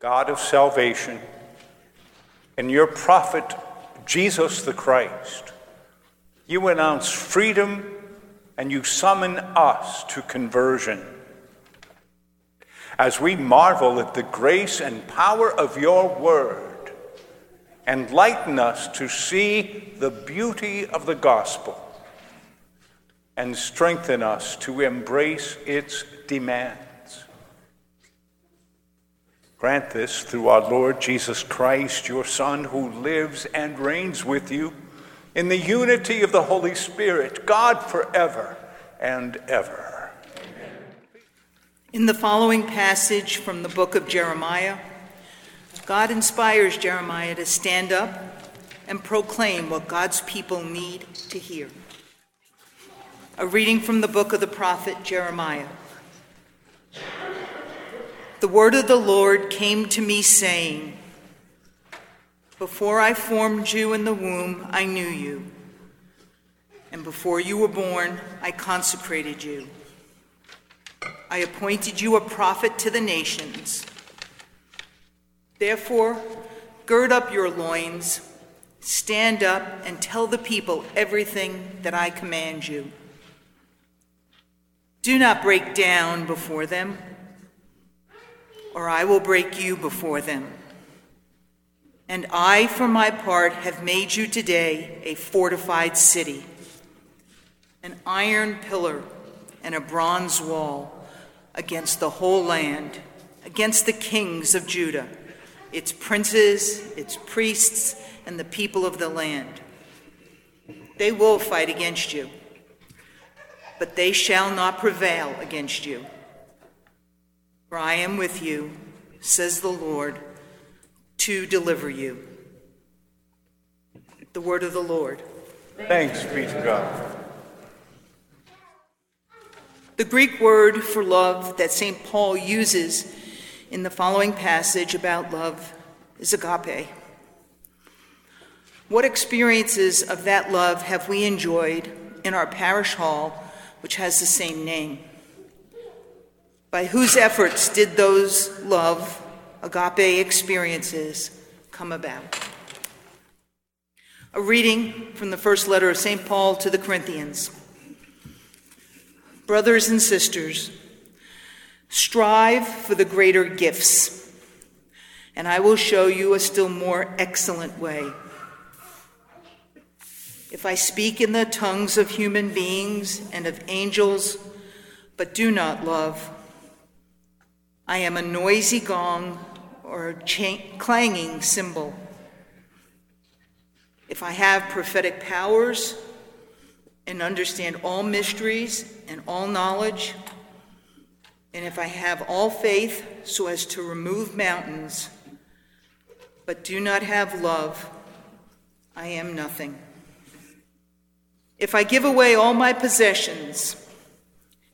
God of salvation, and your prophet, Jesus the Christ, you announce freedom and you summon us to conversion. As we marvel at the grace and power of your word, enlighten us to see the beauty of the gospel and strengthen us to embrace its demands. Grant this through our Lord Jesus Christ, your Son, who lives and reigns with you in the unity of the Holy Spirit, God forever and ever. Amen. In the following passage from the book of Jeremiah, God inspires Jeremiah to stand up and proclaim what God's people need to hear. A reading from the book of the prophet Jeremiah. The word of the Lord came to me saying, before I formed you in the womb, I knew you. And before you were born, I consecrated you. I appointed you a prophet to the nations. Therefore, gird up your loins, stand up and tell the people everything that I command you. Do not break down before them, or I will break you before them. And I, for my part, have made you today a fortified city, an iron pillar and a bronze wall against the whole land, against the kings of Judah, its princes, its priests, and the people of the land. They will fight against you, but they shall not prevail against you. For I am with you, says the Lord, to deliver you. The word of the Lord. Thanks be to God. The Greek word for love that St. Paul uses in the following passage about love is agape. What experiences of that love have we enjoyed in our parish hall, which has the same name? By whose efforts did those love, agape experiences come about? A reading from the first letter of St. Paul to the Corinthians. Brothers and sisters, strive for the greater gifts, and I will show you a still more excellent way. If I speak in the tongues of human beings and of angels, but do not love, I am a noisy gong or a clanging cymbal. If I have prophetic powers and understand all mysteries and all knowledge, and if I have all faith so as to remove mountains, but do not have love, I am nothing. If I give away all my possessions,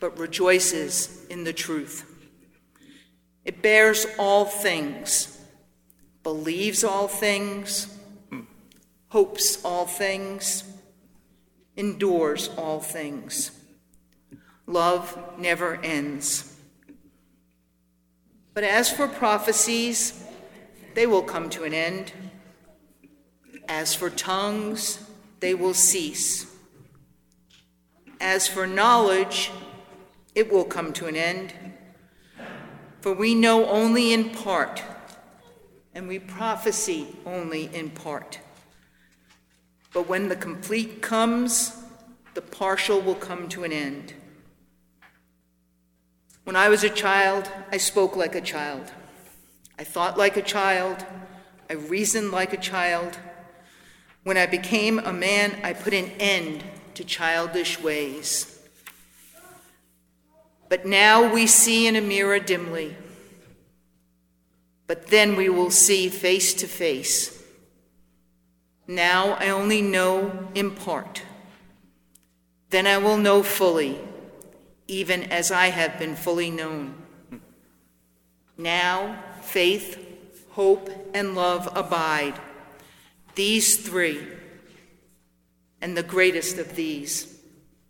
but rejoices in the truth. It bears all things, believes all things, hopes all things, endures all things. Love never ends. But as for prophecies, they will come to an end. As for tongues, they will cease. As for knowledge, it will come to an end, for we know only in part, and we prophesy only in part. But when the complete comes, the partial will come to an end. When I was a child, I spoke like a child. I thought like a child. I reasoned like a child. When I became a man, I put an end to childish ways. But now we see in a mirror dimly, but then we will see face to face. Now I only know in part. Then I will know fully, even as I have been fully known. Now faith, hope, and love abide, these three, and the greatest of these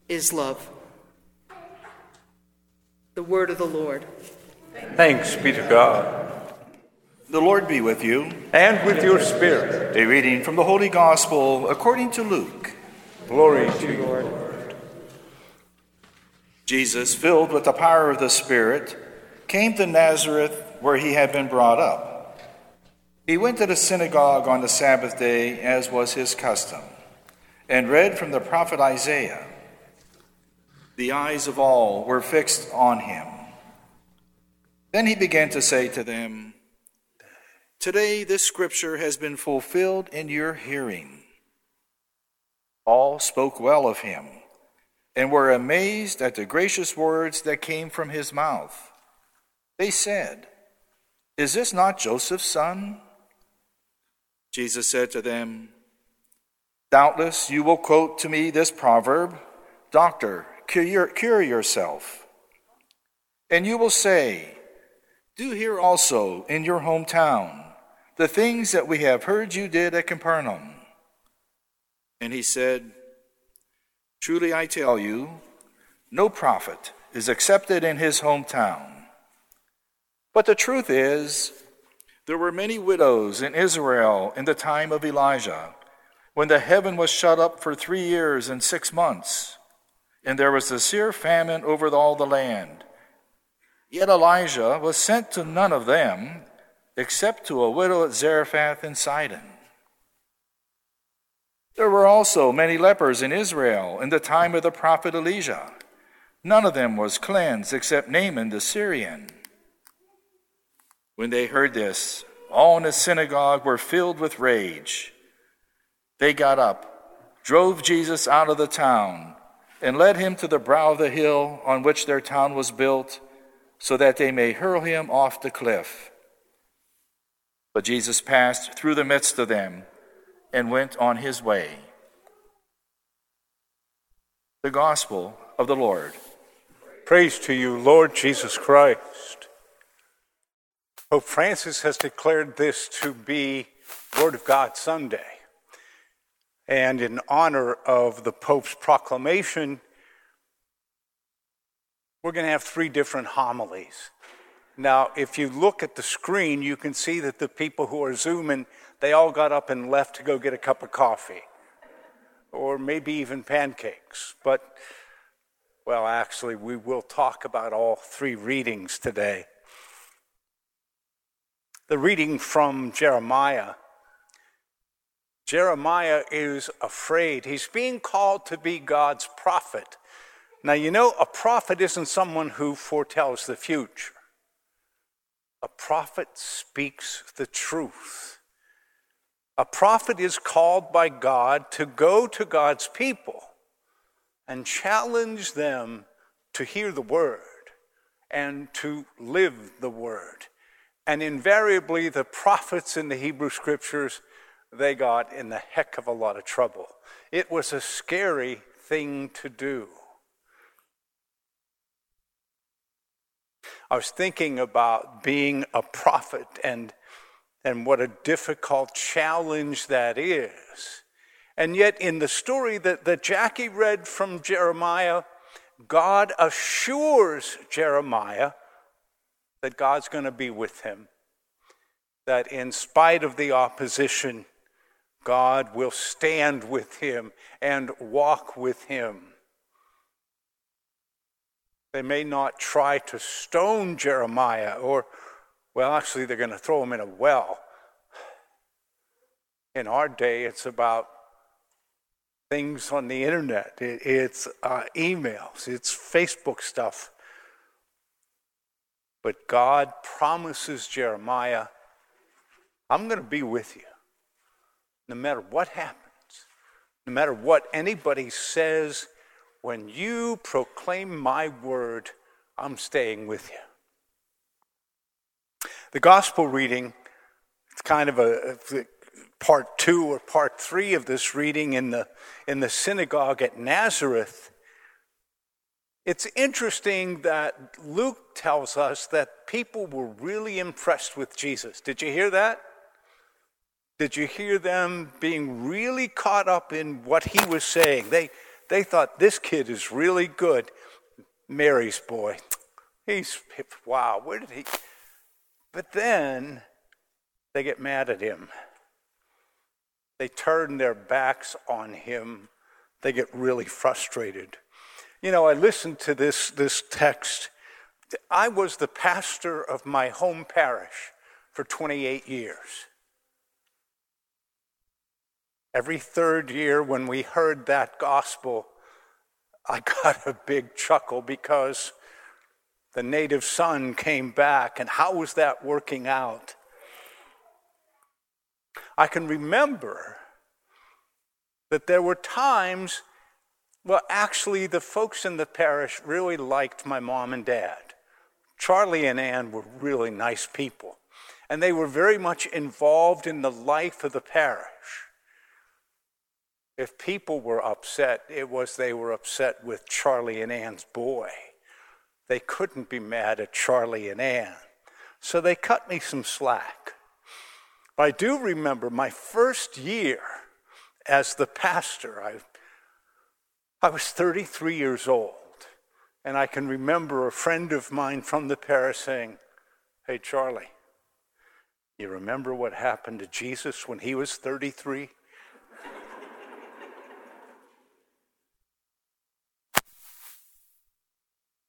is love. The word of the Lord. Thanks be to God. The Lord be with you. And with your spirit. A reading from the Holy Gospel according to Luke. Glory to you, Lord. Jesus, filled with the power of the Spirit, came to Nazareth where he had been brought up. He went to the synagogue on the Sabbath day, as was his custom, and read from the prophet Isaiah. The eyes of all were fixed on him. Then he began to say to them, "Today this scripture has been fulfilled in your hearing." All spoke well of him and were amazed at the gracious words that came from his mouth. They said, "Is this not Joseph's son?" Jesus said to them, "Doubtless you will quote to me this proverb, 'Doctor, cure yourself.' And you will say, 'Do here also in your hometown the things that we have heard you did at Capernaum.'" And he said, "Truly I tell you, no prophet is accepted in his hometown. But the truth is, there were many widows in Israel in the time of Elijah, when the heaven was shut up for 3 years and 6 months, and there was a severe famine over all the land. Yet Elijah was sent to none of them, except to a widow at Zarephath in Sidon. There were also many lepers in Israel in the time of the prophet Elijah. None of them was cleansed except Naaman the Syrian." When they heard this, all in the synagogue were filled with rage. They got up, drove Jesus out of the town, and led him to the brow of the hill on which their town was built, so that they may hurl him off the cliff. But Jesus passed through the midst of them and went on his way. The Gospel of the Lord. Praise to you, Lord Jesus Christ. Pope Francis has declared this to be Word of God Sunday. And in honor of the Pope's proclamation, we're going to have 3 different homilies. Now, if you look at the screen, you can see that the people who are Zooming, they all got up and left to go get a cup of coffee, or maybe even pancakes. But, well, actually, we will talk about all 3 readings today. The reading from Jeremiah. Jeremiah is afraid. He's being called to be God's prophet. Now, you know, a prophet isn't someone who foretells the future. A prophet speaks the truth. A prophet is called by God to go to God's people and challenge them to hear the word and to live the word. And invariably, the prophets in the Hebrew Scriptures, they got in a heck of a lot of trouble. It was a scary thing to do. I was thinking about being a prophet and what a difficult challenge that is. And yet in the story that Jackie read from Jeremiah, God assures Jeremiah that God's going to be with him, that in spite of the opposition, God will stand with him and walk with him. They may not try to stone Jeremiah, or, well, actually, they're going to throw him in a well. In our day, it's about things on the internet. It's emails. It's Facebook stuff. But God promises Jeremiah, "I'm going to be with you. No matter what happens, no matter what anybody says, when you proclaim my word, I'm staying with you." The gospel reading, it's kind of a part two or part three of this reading in the synagogue at Nazareth. It's interesting that Luke tells us that people were really impressed with Jesus. Did you hear that? Did you hear them being really caught up in what he was saying? They thought, this kid is really good. Mary's boy. Wow, where did he? But then they get mad at him. They turn their backs on him. They get really frustrated. You know, I listened to this text. I was the pastor of my home parish for 28 years. Every third year when we heard that gospel, I got a big chuckle because the native son came back, and how was that working out? I can remember that there were times, well, actually the folks in the parish really liked my mom and dad. Charlie and Ann were really nice people, and they were very much involved in the life of the parish. If people were upset, they were upset with Charlie and Ann's boy. They couldn't be mad at Charlie and Ann. So they cut me some slack. I do remember my first year as the pastor, I was 33 years old. And I can remember a friend of mine from the parish saying, "Hey, Charlie, you remember what happened to Jesus when he was 33?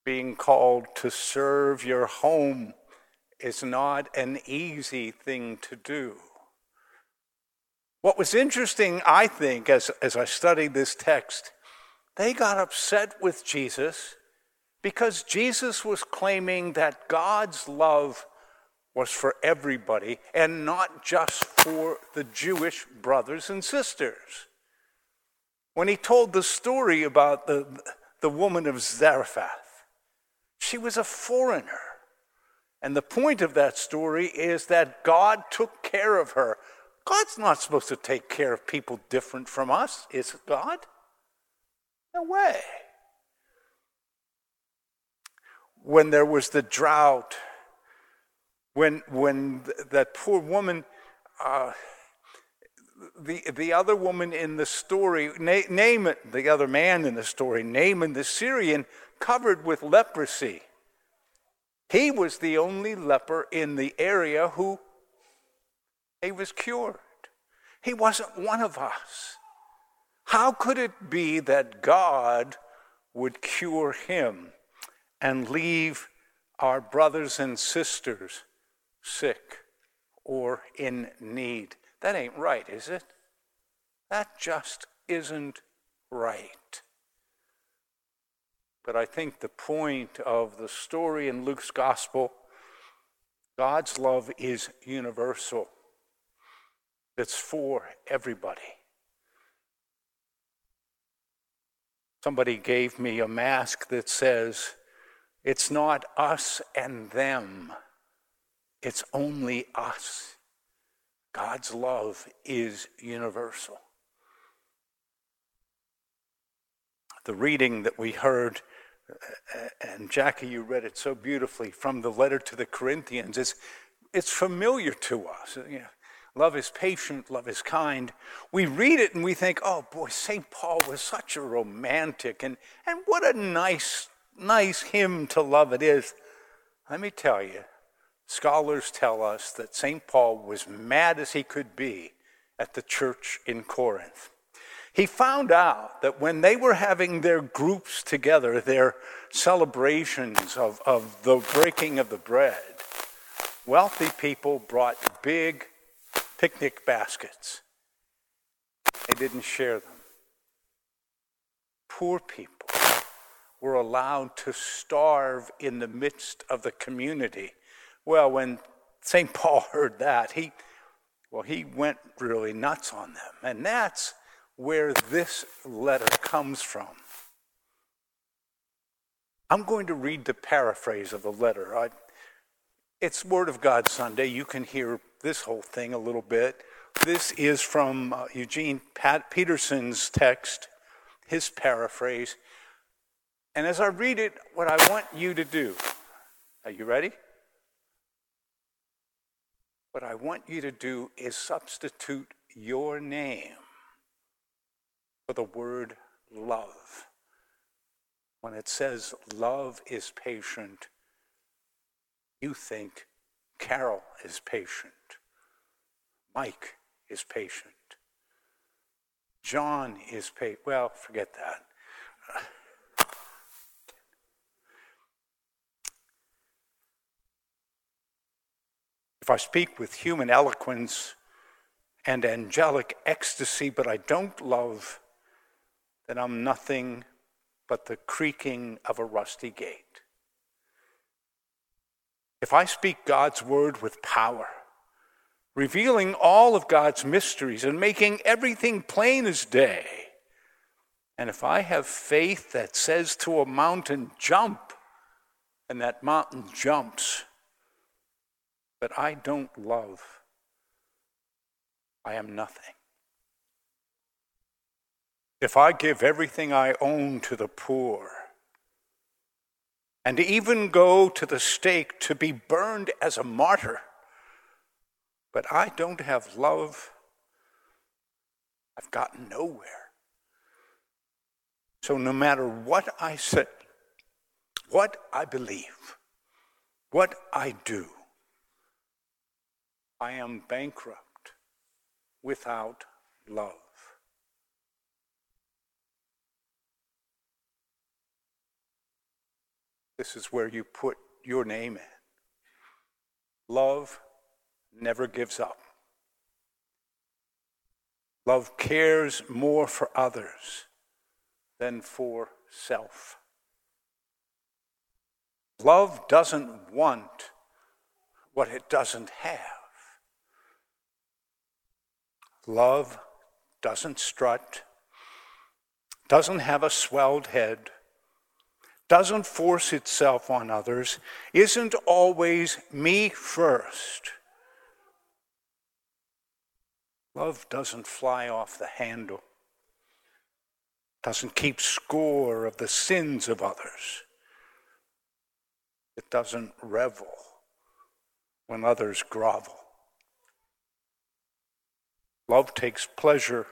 Being called to serve your home is not an easy thing to do." What was interesting, I think, as I studied this text, they got upset with Jesus because Jesus was claiming that God's love was for everybody and not just for the Jewish brothers and sisters. When he told the story about the woman of Zarephath, she was a foreigner. And the point of that story is that God took care of her. God's not supposed to take care of people different from us, is God? No way. When there was the drought, when that poor woman, the other woman in the story, Naaman, the other man in the story, Naaman the Syrian, covered with leprosy. He was the only leper in the area who he was cured. He wasn't one of us. How could it be that God would cure him and leave our brothers and sisters sick or in need? That ain't right, is it? That just isn't right. But I think the point of the story in Luke's gospel, God's love is universal. It's for everybody. Somebody gave me a mask that says, "It's not us and them. It's only us." God's love is universal. The reading that we heard, and Jackie, you read it so beautifully from the letter to the Corinthians. It's familiar to us. You know, love is patient, love is kind. We read it and we think, oh boy, St. Paul was such a romantic, and what a nice hymn to love it is. Let me tell you, scholars tell us that St. Paul was mad as he could be at the church in Corinth. He found out that when they were having their groups together, their celebrations of the breaking of the bread, wealthy people brought big picnic baskets. They didn't share them. Poor people were allowed to starve in the midst of the community. Well, when St. Paul heard that, he went really nuts on them. And that's where this letter comes from. I'm going to read the paraphrase of the letter. It's Word of God Sunday. You can hear this whole thing a little bit. This is from Eugene Peterson's text, his paraphrase. And as I read it, what I want you to do, are you ready? What I want you to do is substitute your name for the word love. When it says love is patient, you think Carol is patient, Mike is patient, John is patient. Well, forget that. If I speak with human eloquence and angelic ecstasy, but I don't love, then I'm nothing but the creaking of a rusty gate. If I speak God's word with power, revealing all of God's mysteries and making everything plain as day, and if I have faith that says to a mountain, jump, and that mountain jumps, but I don't love, I am nothing. If I give everything I own to the poor, and even go to the stake to be burned as a martyr, but I don't have love, I've gotten nowhere. So no matter what I say, what I believe, what I do, I am bankrupt without love. This is where you put your name in. Love never gives up. Love cares more for others than for self. Love doesn't want what it doesn't have. Love doesn't strut, doesn't have a swelled head, doesn't force itself on others, isn't always me first. Love doesn't fly off the handle, doesn't keep score of the sins of others. It doesn't revel when others grovel. Love takes pleasure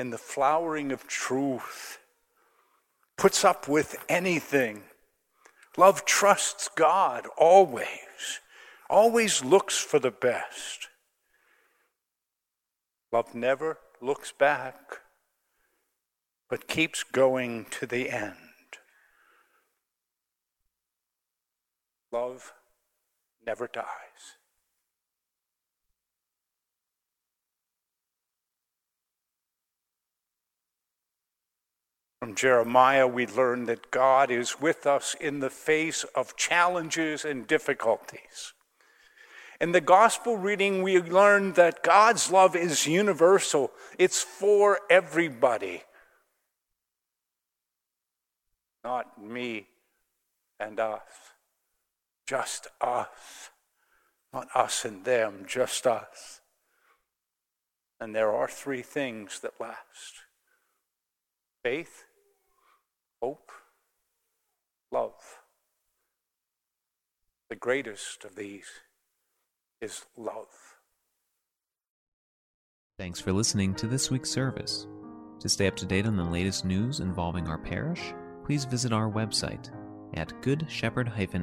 in the flowering of truth, puts up with anything. Love trusts God always, always looks for the best. Love never looks back, but keeps going to the end. Love never dies. From Jeremiah, we learn that God is with us in the face of challenges and difficulties. In the gospel reading, we learn that God's love is universal. It's for everybody. Not me and us, just us. Not us and them, just us. And there are three things that last: faith, hope, love. The greatest of these is love. Thanks for listening to this week's service. To stay up to date on the latest news involving our parish, please visit our website at goodshepherd-sc.org.